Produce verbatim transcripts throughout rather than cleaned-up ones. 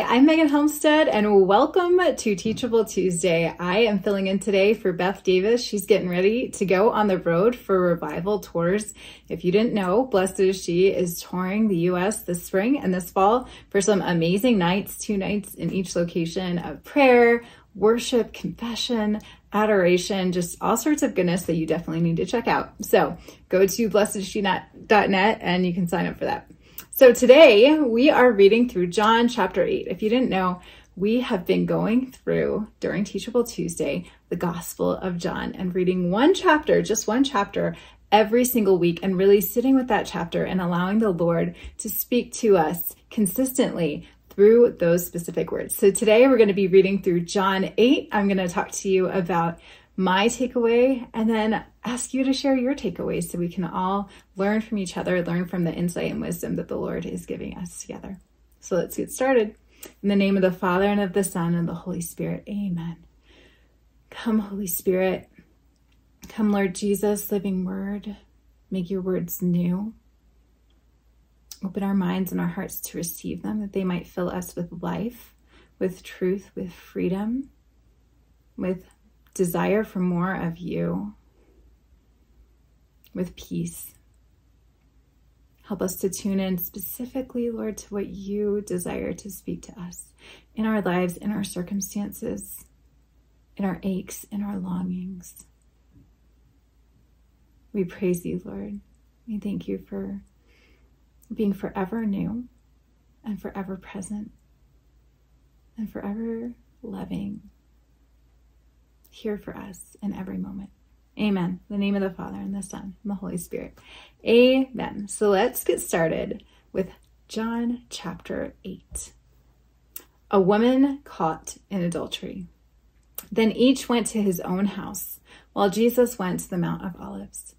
Hi, I'm Megan Homstead, and welcome to Teachable Tuesday. I am filling in today for Beth Davis. She's getting ready to go on the road for revival tours. If you didn't know, Blessed is She is touring the U S this spring and this fall for some amazing nights, two nights in each location of prayer, worship, confession, adoration, just all sorts of goodness that you definitely need to check out. So go to blessed is she not dot net and you can sign up for that. So today we are reading through John chapter eight. If you didn't know, we have been going through during Teachable Tuesday, the Gospel of John, and reading one chapter, just one chapter every single week, and really sitting with that chapter and allowing the Lord to speak to us consistently through those specific words. So today we're going to be reading through John eight. I'm going to talk to you about my takeaway and then ask you to share your takeaways so we can all learn from each other, learn from the insight and wisdom that the Lord is giving us together. So let's get started. In the name of the Father and of the Son and the Holy Spirit, amen. Come, Holy Spirit. Come, Lord Jesus, living word. Make your words new. Open our minds and our hearts to receive them, that they might fill us with life, with truth, with freedom, with desire for more of you, with peace. Help us to tune in specifically, Lord, to what you desire to speak to us in our lives, in our circumstances, in our aches, in our longings. We praise you, Lord. We thank you for being forever new and forever present and forever loving, here for us in every moment. Amen. In the name of the Father and the Son and the Holy Spirit. Amen. So let's get started with John chapter eight. A woman caught in adultery. Then each went to his own house, while Jesus went to the Mount of Olives.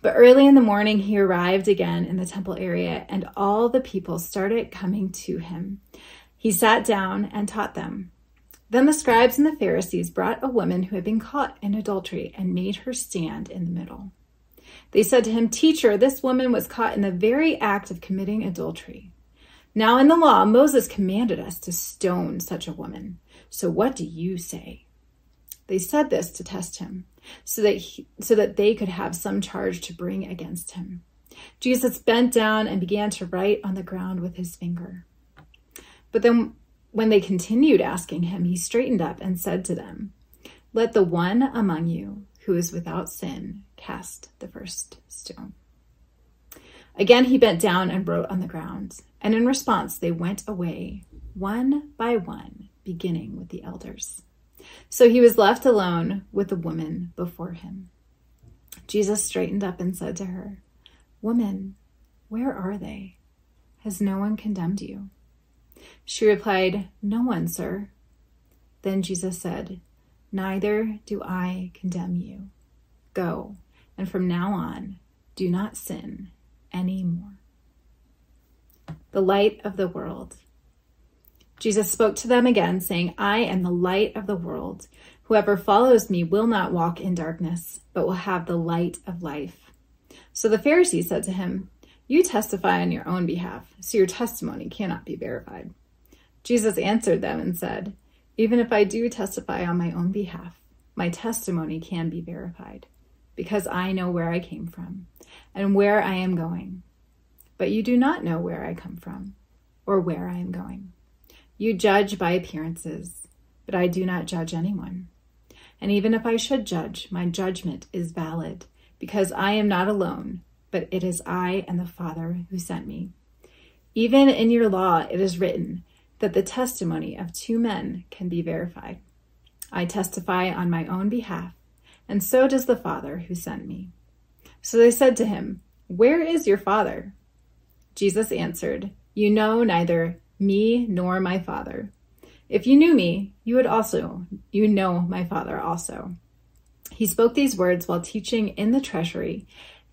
But early in the morning, he arrived again in the temple area, and all the people started coming to him. He sat down and taught them. Then the scribes and the Pharisees brought a woman who had been caught in adultery and made her stand in the middle. They said to him, "Teacher, this woman was caught in the very act of committing adultery. Now in the law, Moses commanded us to stone such a woman. So what do you say?" They said this to test him, so that he, so that they could have some charge to bring against him. Jesus bent down and began to write on the ground with his finger. But then when they continued asking him, he straightened up and said to them, "Let the one among you who is without sin cast the first stone." Again, he bent down and wrote on the ground. And in response, they went away one by one, beginning with the elders. So he was left alone with the woman before him. Jesus straightened up and said to her, "Woman, where are they? Has no one condemned you?" She replied, "No one, sir." Then Jesus said, "Neither do I condemn you. Go, and from now on, do not sin anymore." The light of the world. Jesus spoke to them again, saying, "I am the light of the world. Whoever follows me will not walk in darkness, but will have the light of life." So the Pharisees said to him, "You testify on your own behalf, so your testimony cannot be verified." Jesus answered them and said, "Even if I do testify on my own behalf, my testimony can be verified, because I know where I came from and where I am going. But you do not know where I come from or where I am going. You judge by appearances, but I do not judge anyone. And even if I should judge, my judgment is valid, because I am not alone, but it is I and the Father who sent me. Even in your law it is written that the testimony of two men can be verified. I testify on my own behalf, and so does the Father who sent me." So they said to him, "Where is your Father?" Jesus answered, "You know neither me nor my Father. If you knew me, you would also, you know my Father also." He spoke these words while teaching in the treasury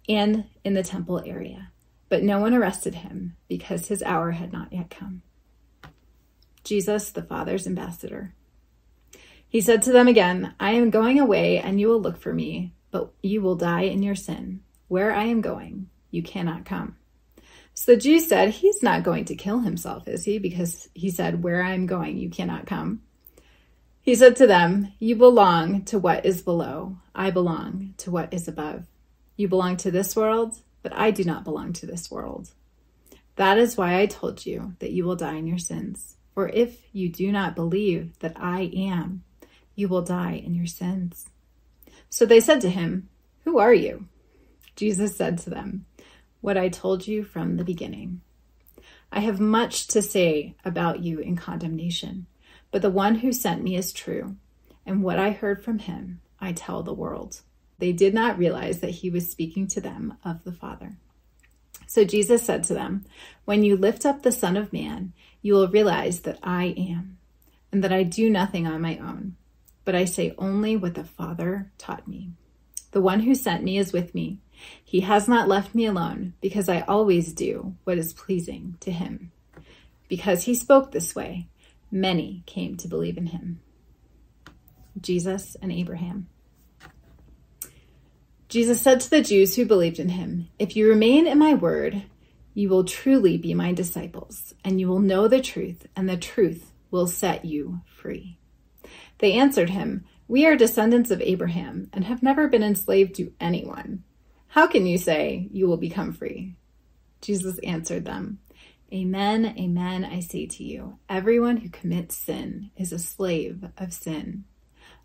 and in the temple area, but no one arrested him because his hour had not yet come. Jesus, the Father's ambassador. He said to them again, "I am going away and you will look for me, but you will die in your sin. Where I am going, you cannot come." So the Jews said, he's not going to kill himself, is he? Because he said, where I am going, you cannot come. He said to them, you belong to what is below. I belong to what is above. You belong to this world, but I do not belong to this world. That is why I told you that you will die in your sins. For if you do not believe that I am, you will die in your sins. So they said to him, who are you? Jesus said to them, what I told you from the beginning. I have much to say about you in condemnation, but the one who sent me is true, and what I heard from him, I tell the world. They did not realize that he was speaking to them of the Father. So Jesus said to them, when you lift up the Son of Man, you will realize that I am, and that I do nothing on my own, but I say only what the Father taught me. The one who sent me is with me. He has not left me alone, because I always do what is pleasing to him. Because he spoke this way, many came to believe in him. Jesus and Abraham. Jesus said to the Jews who believed in him, if you remain in my word, you will truly be my disciples, and you will know the truth, and the truth will set you free. They answered him, we are descendants of Abraham and have never been enslaved to anyone. How can you say you will become free? Jesus answered them, amen, amen, I say to you, everyone who commits sin is a slave of sin.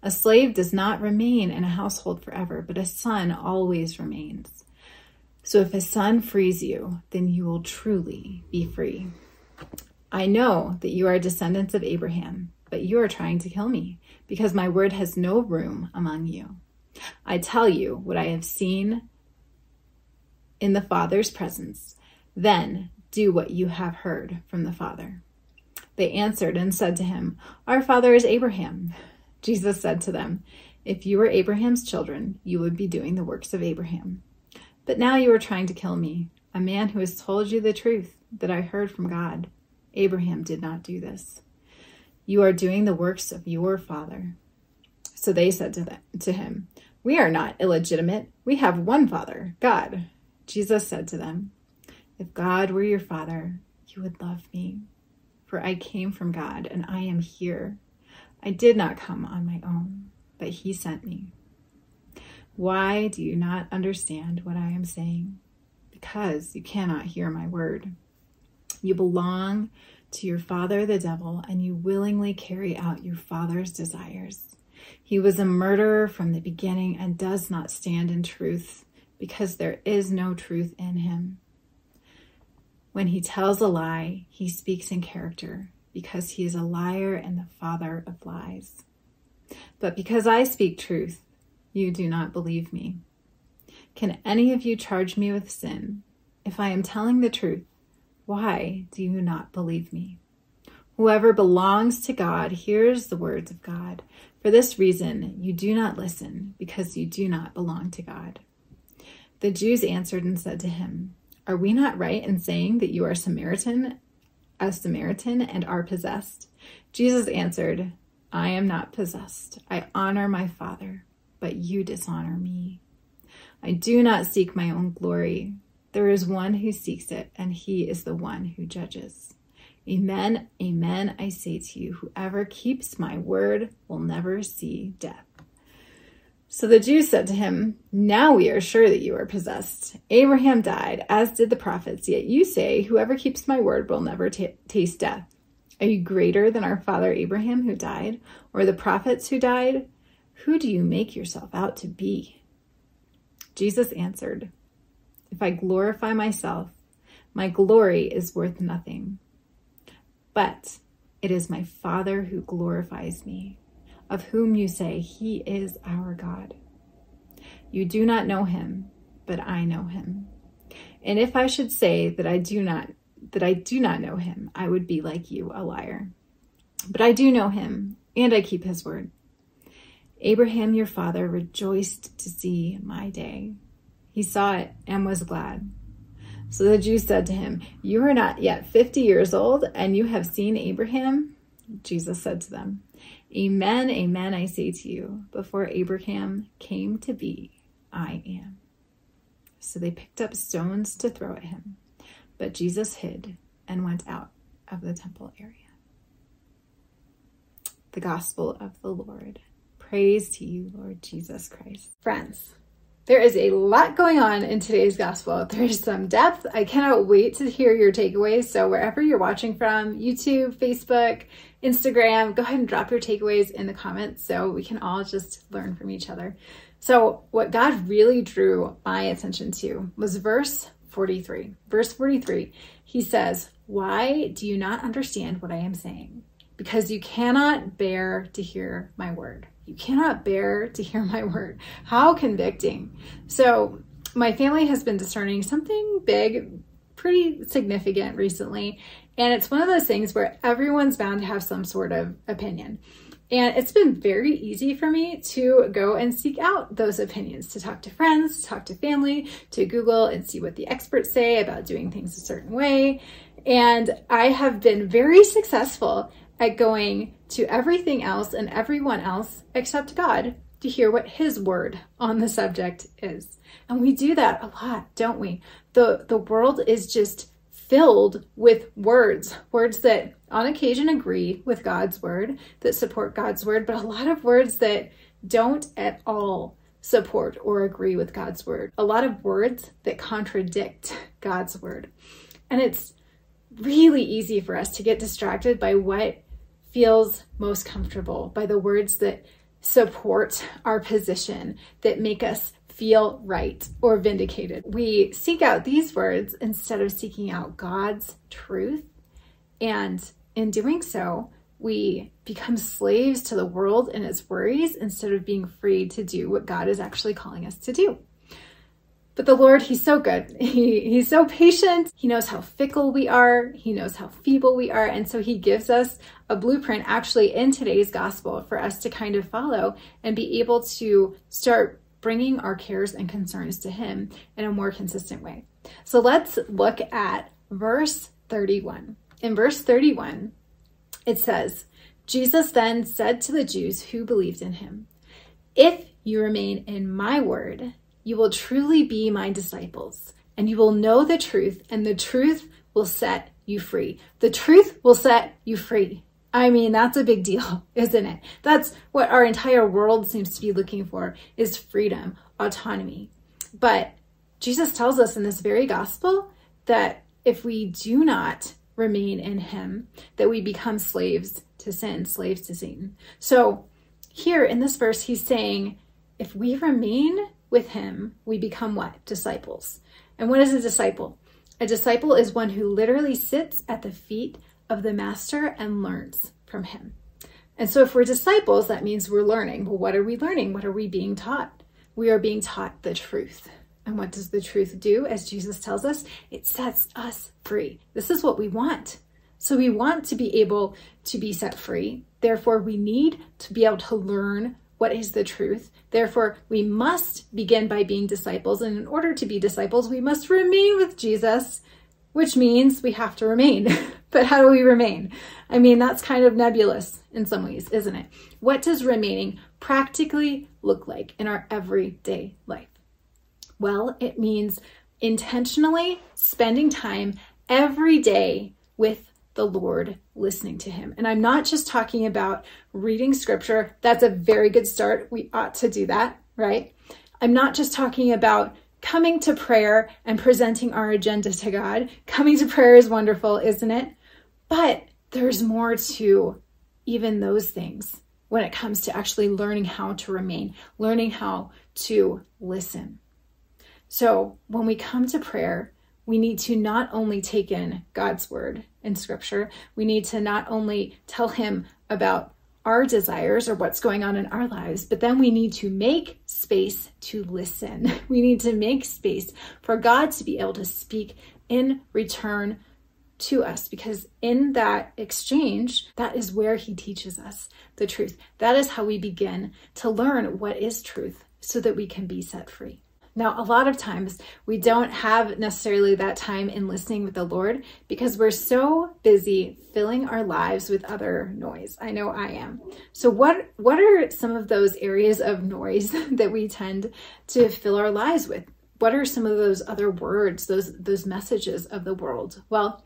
A slave does not remain in a household forever, but a son always remains. So if a son frees you, then you will truly be free. I know that you are descendants of Abraham, but you are trying to kill me, because my word has no room among you. I tell you what I have seen in the Father's presence. Then do what you have heard from the Father. They answered and said to him, our father is Abraham. Jesus said to them, if you were Abraham's children, you would be doing the works of Abraham. But now you are trying to kill me, a man who has told you the truth that I heard from God. Abraham did not do this. You are doing the works of your father. So they said to, them, to him, we are not illegitimate. We have one father, God. Jesus said to them, if God were your father, you would love me. For I came from God and I am here. I did not come on my own, but he sent me. Why do you not understand what I am saying? Because you cannot hear my word. You belong to your father, the devil, and you willingly carry out your father's desires. He was a murderer from the beginning and does not stand in truth, because there is no truth in him. When he tells a lie, he speaks in character, because he is a liar and the father of lies. But because I speak truth, you do not believe me. Can any of you charge me with sin? If I am telling the truth, why do you not believe me? Whoever belongs to God hears the words of God. For this reason, you do not listen, because you do not belong to God. The Jews answered and said to him, are we not right in saying that you are Samaritan, a Samaritan and are possessed? Jesus answered, I am not possessed. I honor my Father, but you dishonor me. I do not seek my own glory. There is one who seeks it, and he is the one who judges. Amen, amen, I say to you, whoever keeps my word will never see death. So the Jews said to him, now we are sure that you are possessed. Abraham died, as did the prophets, yet you say, whoever keeps my word will never t- taste death. Are you greater than our father Abraham who died, or the prophets who died? Who do you make yourself out to be? Jesus answered, if I glorify myself, my glory is worth nothing. But it is my Father who glorifies me, of whom you say he is our God. You do not know him, but I know him. And if I should say that I do not that I do not know him, I would be like you, a liar. But I do know him, and I keep his word. Abraham, your father, rejoiced to see my day. He saw it and was glad. So the Jews said to him, you are not yet fifty years old, and you have seen Abraham? Jesus said to them, amen, amen, I say to you, before Abraham came to be, I am. So they picked up stones to throw at him. But Jesus hid and went out of the temple area. The Gospel of the Lord. Praise to you, Lord Jesus Christ. Friends, there is a lot going on in today's gospel. There's some depth. I cannot wait to hear your takeaways. So wherever you're watching from, YouTube, Facebook, Instagram, go ahead and drop your takeaways in the comments so we can all just learn from each other. So what God really drew my attention to was verse forty-three. Verse forty-three, he says, "Why do you not understand what I am saying? Because you cannot bear to hear my word." You cannot bear to hear my word. How convicting. So my family has been discerning something big, pretty significant recently. And it's one of those things where everyone's bound to have some sort of opinion. And it's been very easy for me to go and seek out those opinions, to talk to friends, to talk to family, to Google and see what the experts say about doing things a certain way. And I have been very successful at going to everything else and everyone else except God to hear what his word on the subject is. And we do that a lot, don't we? The, the world is just filled with words, words that on occasion agree with God's word, that support God's word, but a lot of words that don't at all support or agree with God's word. A lot of words that contradict God's word. And it's really easy for us to get distracted by what feels most comfortable, by the words that support our position, that make us feel right or vindicated. We seek out these words instead of seeking out God's truth. And in doing so, we become slaves to the world and its worries instead of being free to do what God is actually calling us to do. But the Lord, he's so good. He, he's so patient. He knows how fickle we are. He knows how feeble we are. And so he gives us a blueprint actually in today's gospel for us to kind of follow and be able to start bringing our cares and concerns to him in a more consistent way. So let's look at verse thirty-one. In verse thirty-one, it says, "Jesus then said to the Jews who believed in him, 'If you remain in my word, you will truly be my disciples, and you will know the truth, and the truth will set you free.'" The truth will set you free. I mean, that's a big deal, isn't it? That's what our entire world seems to be looking for, is freedom, autonomy. But Jesus tells us in this very gospel that if we do not remain in him, that we become slaves to sin, slaves to Satan. So here in this verse, he's saying, if we remain with him, we become what? Disciples. And what is a disciple? A disciple is one who literally sits at the feet of the master and learns from him. And so if we're disciples, that means we're learning. Well, what are we learning? What are we being taught? We are being taught the truth. And what does the truth do? As Jesus tells us, it sets us free. This is what we want. So we want to be able to be set free. Therefore, we need to be able to learn what is the truth. Therefore, we must begin by being disciples. And in order to be disciples, we must remain with Jesus, which means we have to remain. But how do we remain? I mean, that's kind of nebulous in some ways, isn't it? What does remaining practically look like in our everyday life? Well, it means intentionally spending time every day with the Lord, listening to him. And I'm not just talking about reading scripture. That's a very good start. We ought to do that, right? I'm not just talking about coming to prayer and presenting our agenda to God. Coming to prayer is wonderful, isn't it? But there's more to even those things when it comes to actually learning how to remain, learning how to listen. So when we come to prayer, we need to not only take in God's word in scripture, we need to not only tell him about our desires or what's going on in our lives, but then we need to make space to listen. We need to make space for God to be able to speak in return to us, because in that exchange, that is where he teaches us the truth. That is how we begin to learn what is truth so that we can be set free. Now, a lot of times we don't have necessarily that time in listening with the Lord because we're so busy filling our lives with other noise. I know I am. So what, what are some of those areas of noise that we tend to fill our lives with? what are some of those other words, those, those messages of the world? Well,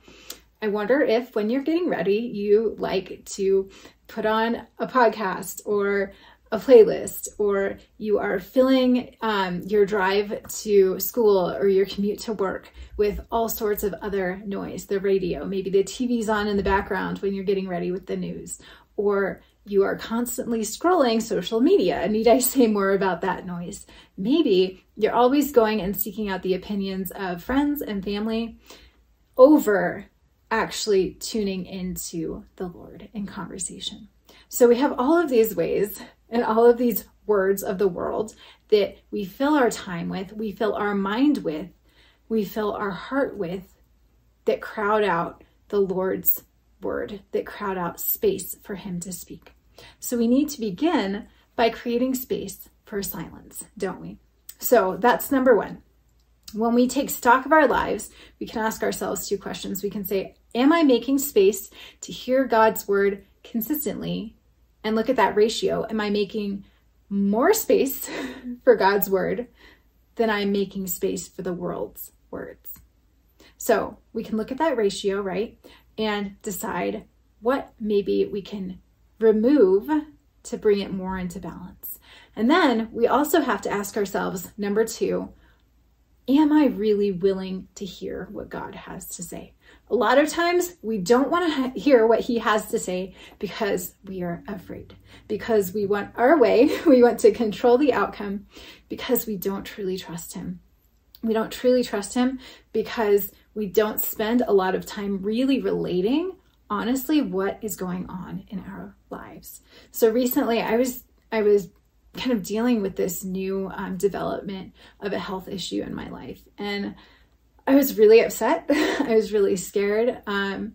I wonder if when you're getting ready, you like to put on a podcast or a playlist, or you are filling um, your drive to school or your commute to work with all sorts of other noise, the radio, maybe the T V's on in the background when you're getting ready with the news, or you are constantly scrolling social media. Need I say more about that noise? Maybe you're always going and seeking out the opinions of friends and family over actually tuning into the Lord in conversation. So we have all of these ways and all of these words of the world that we fill our time with, we fill our mind with, we fill our heart with, that crowd out the Lord's word, that crowd out space for him to speak. So we need to begin by creating space for silence, don't we? So that's number one. When we take stock of our lives, we can ask ourselves two questions. We can say, am I making space to hear God's word consistently? And look at that ratio. Am I making more space for God's word than I'm making space for the world's words? So we can look at that ratio, right? And decide what maybe we can remove to bring it more into balance. And then we also have to ask ourselves, number two, am I really willing to hear what God has to say? A lot of times we don't want to hear what he has to say because we are afraid, because we want our way, we want to control the outcome, because we don't truly trust him. We don't truly trust him because we don't spend a lot of time really relating, honestly, what is going on in our lives. So recently I was, I was kind of dealing with this new um, development of a health issue in my life. And I was really upset. I was really scared. Um,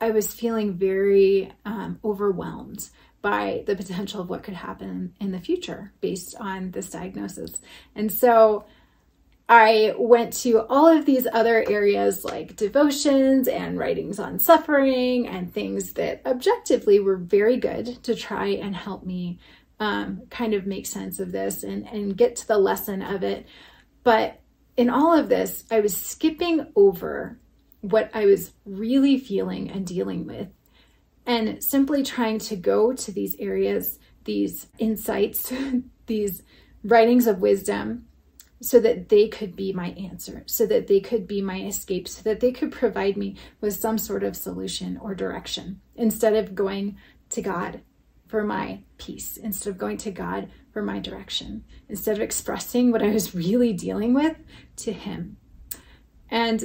I was feeling very um, overwhelmed by the potential of what could happen in the future based on this diagnosis. And so I went to all of these other areas like devotions and writings on suffering and things that objectively were very good to try and help me um, kind of make sense of this and, and get to the lesson of it. But in all of this, I was skipping over what I was really feeling and dealing with and simply trying to go to these areas, these insights, these writings of wisdom, so that they could be my answer, so that they could be my escape, so that they could provide me with some sort of solution or direction, instead of going to God for my peace, instead of going to God for my direction, instead of expressing what I was really dealing with to him. And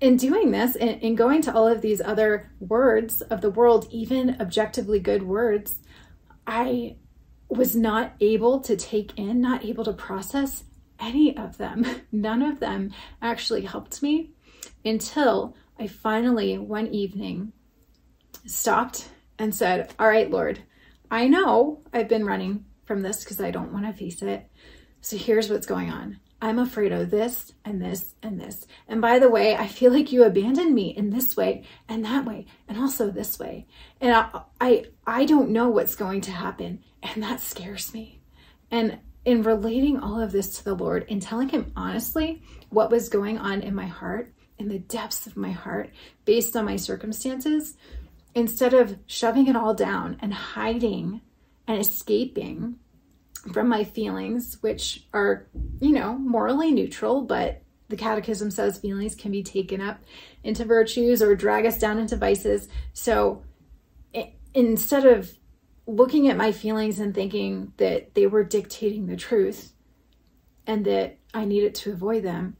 in doing this, in, in going to all of these other words of the world, even objectively good words, I was not able to take in, not able to process any of them. None of them actually helped me until I finally one evening stopped and said, all right, Lord, I know I've been running from this because I don't want to face it. So here's what's going on. I'm afraid of this and this and this. And by the way, I feel like you abandoned me in this way and that way and also this way. And I I, I don't know what's going to happen. And that scares me. And in relating all of this to the Lord and telling him honestly what was going on in my heart, in the depths of my heart, based on my circumstances, instead of shoving it all down and hiding and escaping from my feelings, which are, you know, morally neutral, but the Catechism says feelings can be taken up into virtues or drag us down into vices. So it, instead of looking at my feelings and thinking that they were dictating the truth and that I needed to avoid them,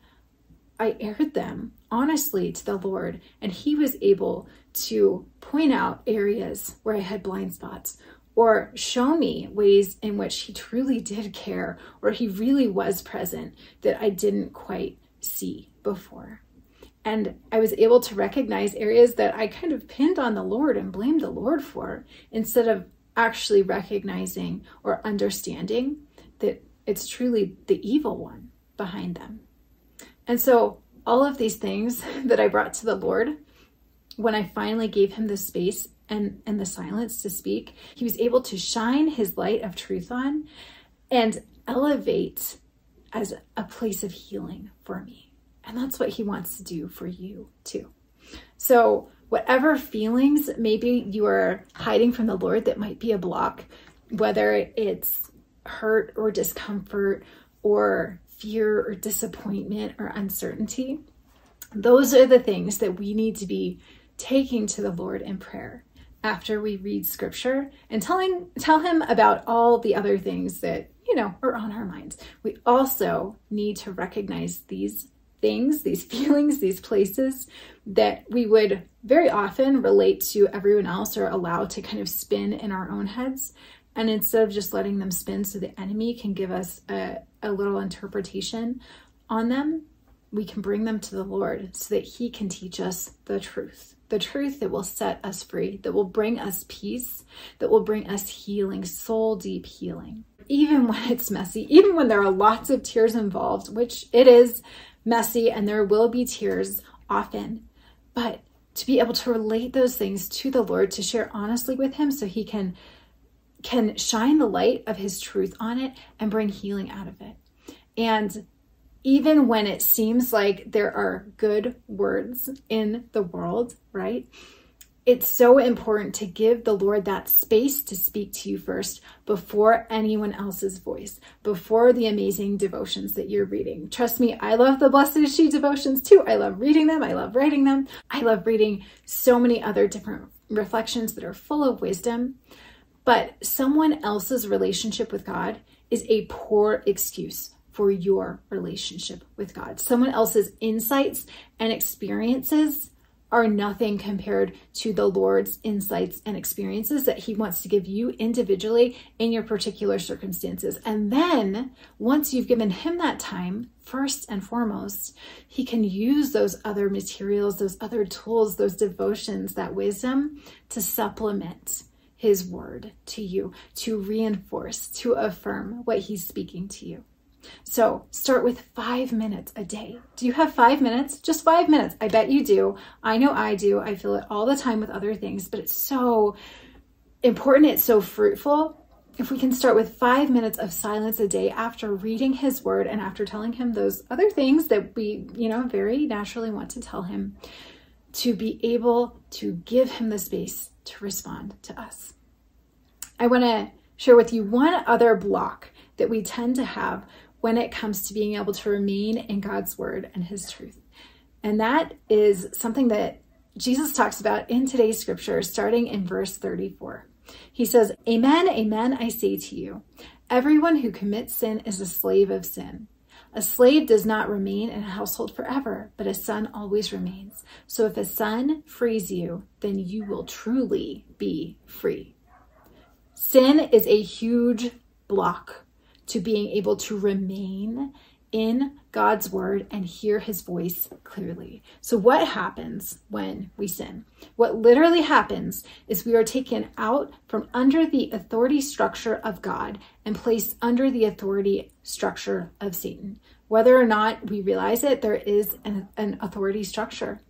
I aired them honestly to the Lord, and he was able to point out areas where I had blind spots or show me ways in which he truly did care or he really was present that I didn't quite see before. And I was able to recognize areas that I kind of pinned on the Lord and blamed the Lord for, instead of actually recognizing or understanding that it's truly the evil one behind them. And so all of these things that I brought to the Lord, when I finally gave him the space and, and the silence to speak, he was able to shine his light of truth on and elevate as a place of healing for me. And that's what he wants to do for you too. So whatever feelings maybe you are hiding from the Lord that might be a block, whether it's hurt or discomfort or fear or disappointment or uncertainty, those are the things that we need to be taking to the Lord in prayer after we read scripture and telling tell him about all the other things that, you know, are on our minds. We also need to recognize these things, these feelings, these places that we would very often relate to everyone else or allow to kind of spin in our own heads. And instead of just letting them spin so the enemy can give us a, a little interpretation on them, we can bring them to the Lord so that he can teach us the truth, the truth that will set us free, that will bring us peace, that will bring us healing, soul deep healing. Even when it's messy, even when there are lots of tears involved, which it is messy and there will be tears often, but to be able to relate those things to the Lord, to share honestly with him so he can can shine the light of his truth on it and bring healing out of it. And even when it seems like there are good words in the world, right? It's so important to give the Lord that space to speak to you first before anyone else's voice, before the amazing devotions that you're reading. Trust me, I love the Blessed is She devotions too. I love reading them. I love writing them. I love reading so many other different reflections that are full of wisdom. But someone else's relationship with God is a poor excuse for your relationship with God. Someone else's insights and experiences are nothing compared to the Lord's insights and experiences that he wants to give you individually in your particular circumstances. And then once you've given him that time, first and foremost, he can use those other materials, those other tools, those devotions, that wisdom to supplement his word to you, to reinforce, to affirm what he's speaking to you. So start with five minutes a day. Do you have five minutes? Just five minutes. I bet you do. I know I do. I feel it all the time with other things, but it's so important. It's so fruitful. If we can start with five minutes of silence a day after reading his word and after telling him those other things that we, you know, very naturally want to tell him, to be able to give him the space to respond to us. I want to share with you one other block that we tend to have when it comes to being able to remain in God's word and his truth. And that is something that Jesus talks about in today's scripture, starting in verse thirty-four. He says, "Amen, amen, I say to you, everyone who commits sin is a slave of sin. A slave does not remain in a household forever, but a son always remains. So if a son frees you, then you will truly be free." Sin is a huge block to being able to remain in God's word and hear his voice clearly. So what happens when we sin? What literally happens is we are taken out from under the authority structure of God and placed under the authority structure of Satan. Whether or not we realize it, there is an, an authority structure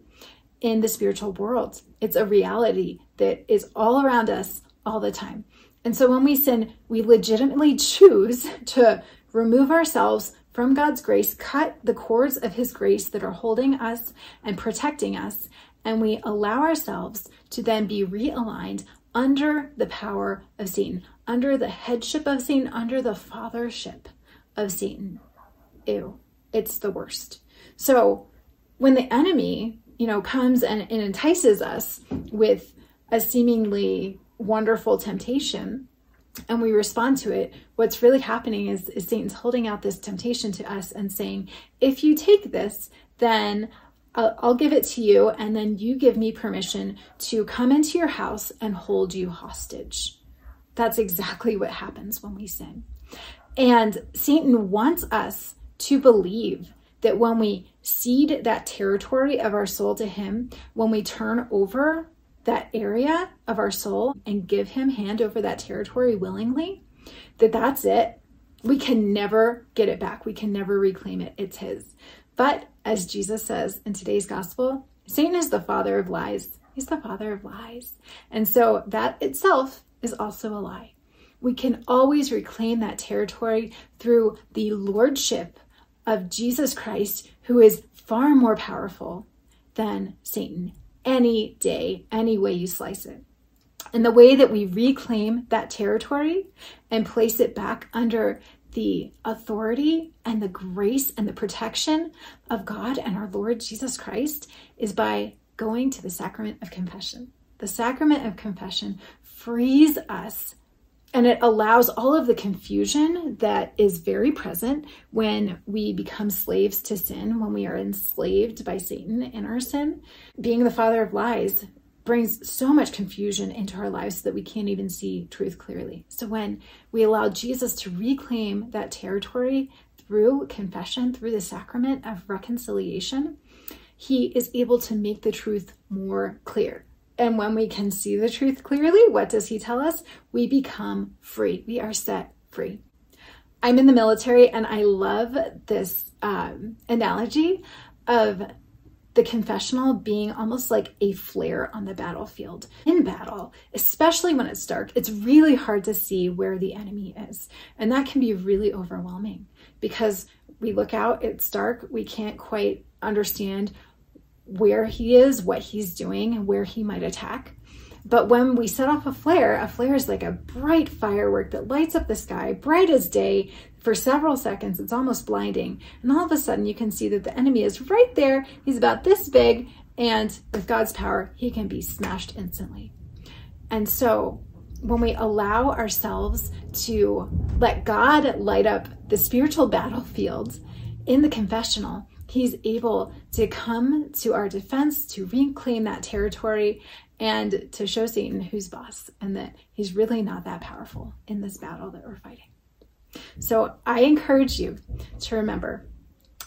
in the spiritual world. It's a reality that is all around us all the time. And so when we sin, we legitimately choose to remove ourselves from God's grace, cut the cords of his grace that are holding us and protecting us, and we allow ourselves to then be realigned under the power of Satan, under the headship of Satan, under the fathership of Satan. Ew, it's the worst. So when the enemy, you know, comes and, and entices us with a seemingly wonderful temptation, and we respond to it, what's really happening is, is Satan's holding out this temptation to us and saying, if you take this, then I'll, I'll give it to you. And then you give me permission to come into your house and hold you hostage. That's exactly what happens when we sin. And Satan wants us to believe that when we cede that territory of our soul to him, when we turn over that area of our soul and give him hand over that territory willingly, that that's it. We can never get it back. We can never reclaim it. It's his. But as Jesus says in today's gospel, Satan is the father of lies. He's the father of lies. And so that itself is also a lie. We can always reclaim that territory through the lordship of Jesus Christ, who is far more powerful than Satan any day, any way you slice it. And the way that we reclaim that territory and place it back under the authority and the grace and the protection of God and our Lord Jesus Christ is by going to the sacrament of confession. The sacrament of confession frees us, and it allows all of the confusion that is very present when we become slaves to sin, when we are enslaved by Satan in our sin. Being the father of lies brings so much confusion into our lives so that we can't even see truth clearly. So when we allow Jesus to reclaim that territory through confession, through the sacrament of reconciliation, he is able to make the truth more clear. And when we can see the truth clearly, what does he tell us? We become free. We are set free. I'm in the military, and I love this um, analogy of the confessional being almost like a flare on the battlefield. In battle, especially when it's dark, it's really hard to see where the enemy is. And that can be really overwhelming because we look out, it's dark, we can't quite understand where he is, what he's doing, and where he might attack. But when we set off a flare, a flare is like a bright firework that lights up the sky, bright as day, for several seconds. It's almost blinding. And all of a sudden you can see that the enemy is right there. He's about this big, and with God's power, he can be smashed instantly. And so when we allow ourselves to let God light up the spiritual battlefield in the confessional, he's able to come to our defense, to reclaim that territory, and to show Satan who's boss and that he's really not that powerful in this battle that we're fighting. So I encourage you to remember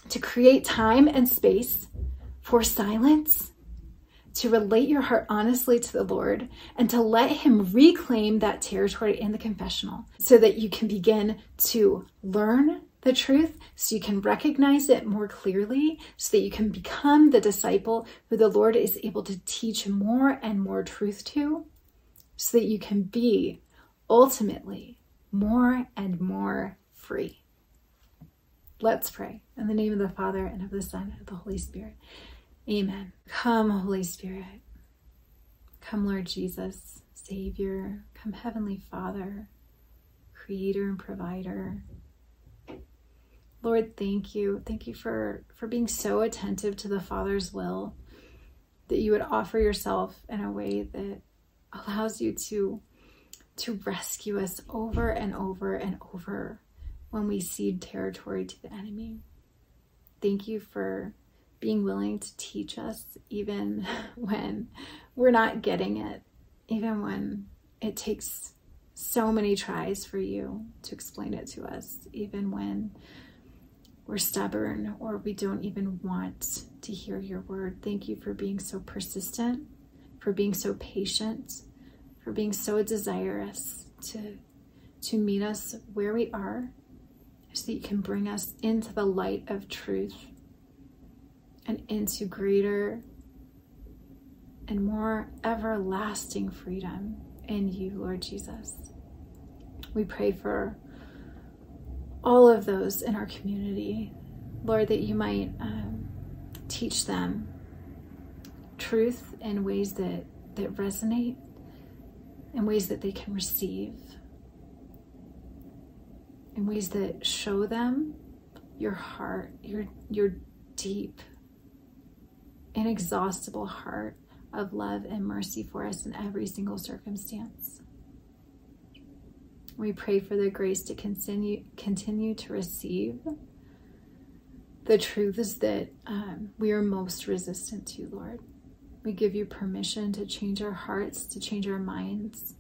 to create time and space for silence, to relate your heart honestly to the Lord, and to let him reclaim that territory in the confessional so that you can begin to learn the truth, so you can recognize it more clearly, so that you can become the disciple who the Lord is able to teach more and more truth to, so that you can be ultimately more and more free. Let's pray. In the name of the Father, and of the Son, and of the Holy Spirit. Amen. Come, Holy Spirit. Come, Lord Jesus, Savior. Come, Heavenly Father, Creator and Provider. Lord, thank you. Thank you for, for being so attentive to the Father's will, that you would offer yourself in a way that allows you to, to rescue us over and over and over when we cede territory to the enemy. Thank you for being willing to teach us even when we're not getting it, even when it takes so many tries for you to explain it to us, even when we're stubborn or we don't even want to hear your word. Thank you for being so persistent, for being so patient, for being so desirous to, to meet us where we are so that you can bring us into the light of truth and into greater and more everlasting freedom in you, Lord Jesus. We pray for all of those in our community, Lord, that you might um, teach them truth in ways that, that resonate, in ways that they can receive, in ways that show them your heart, your, your deep, inexhaustible heart of love and mercy for us in every single circumstance. We pray for the grace to continue continue to receive the truths that um, we are most resistant to, Lord. We give you permission to change our hearts, to change our minds,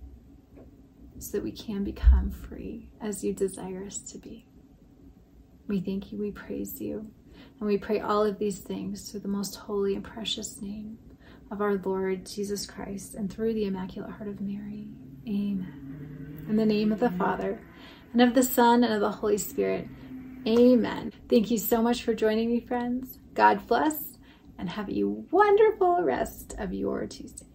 so that we can become free as you desire us to be. We thank you, we praise you, and we pray all of these things through the most holy and precious name of our Lord Jesus Christ, and through the Immaculate Heart of Mary. Amen. In the name of the Father, and of the Son, and of the Holy Spirit. Amen. Thank you so much for joining me, friends. God bless, and have a wonderful rest of your Tuesday.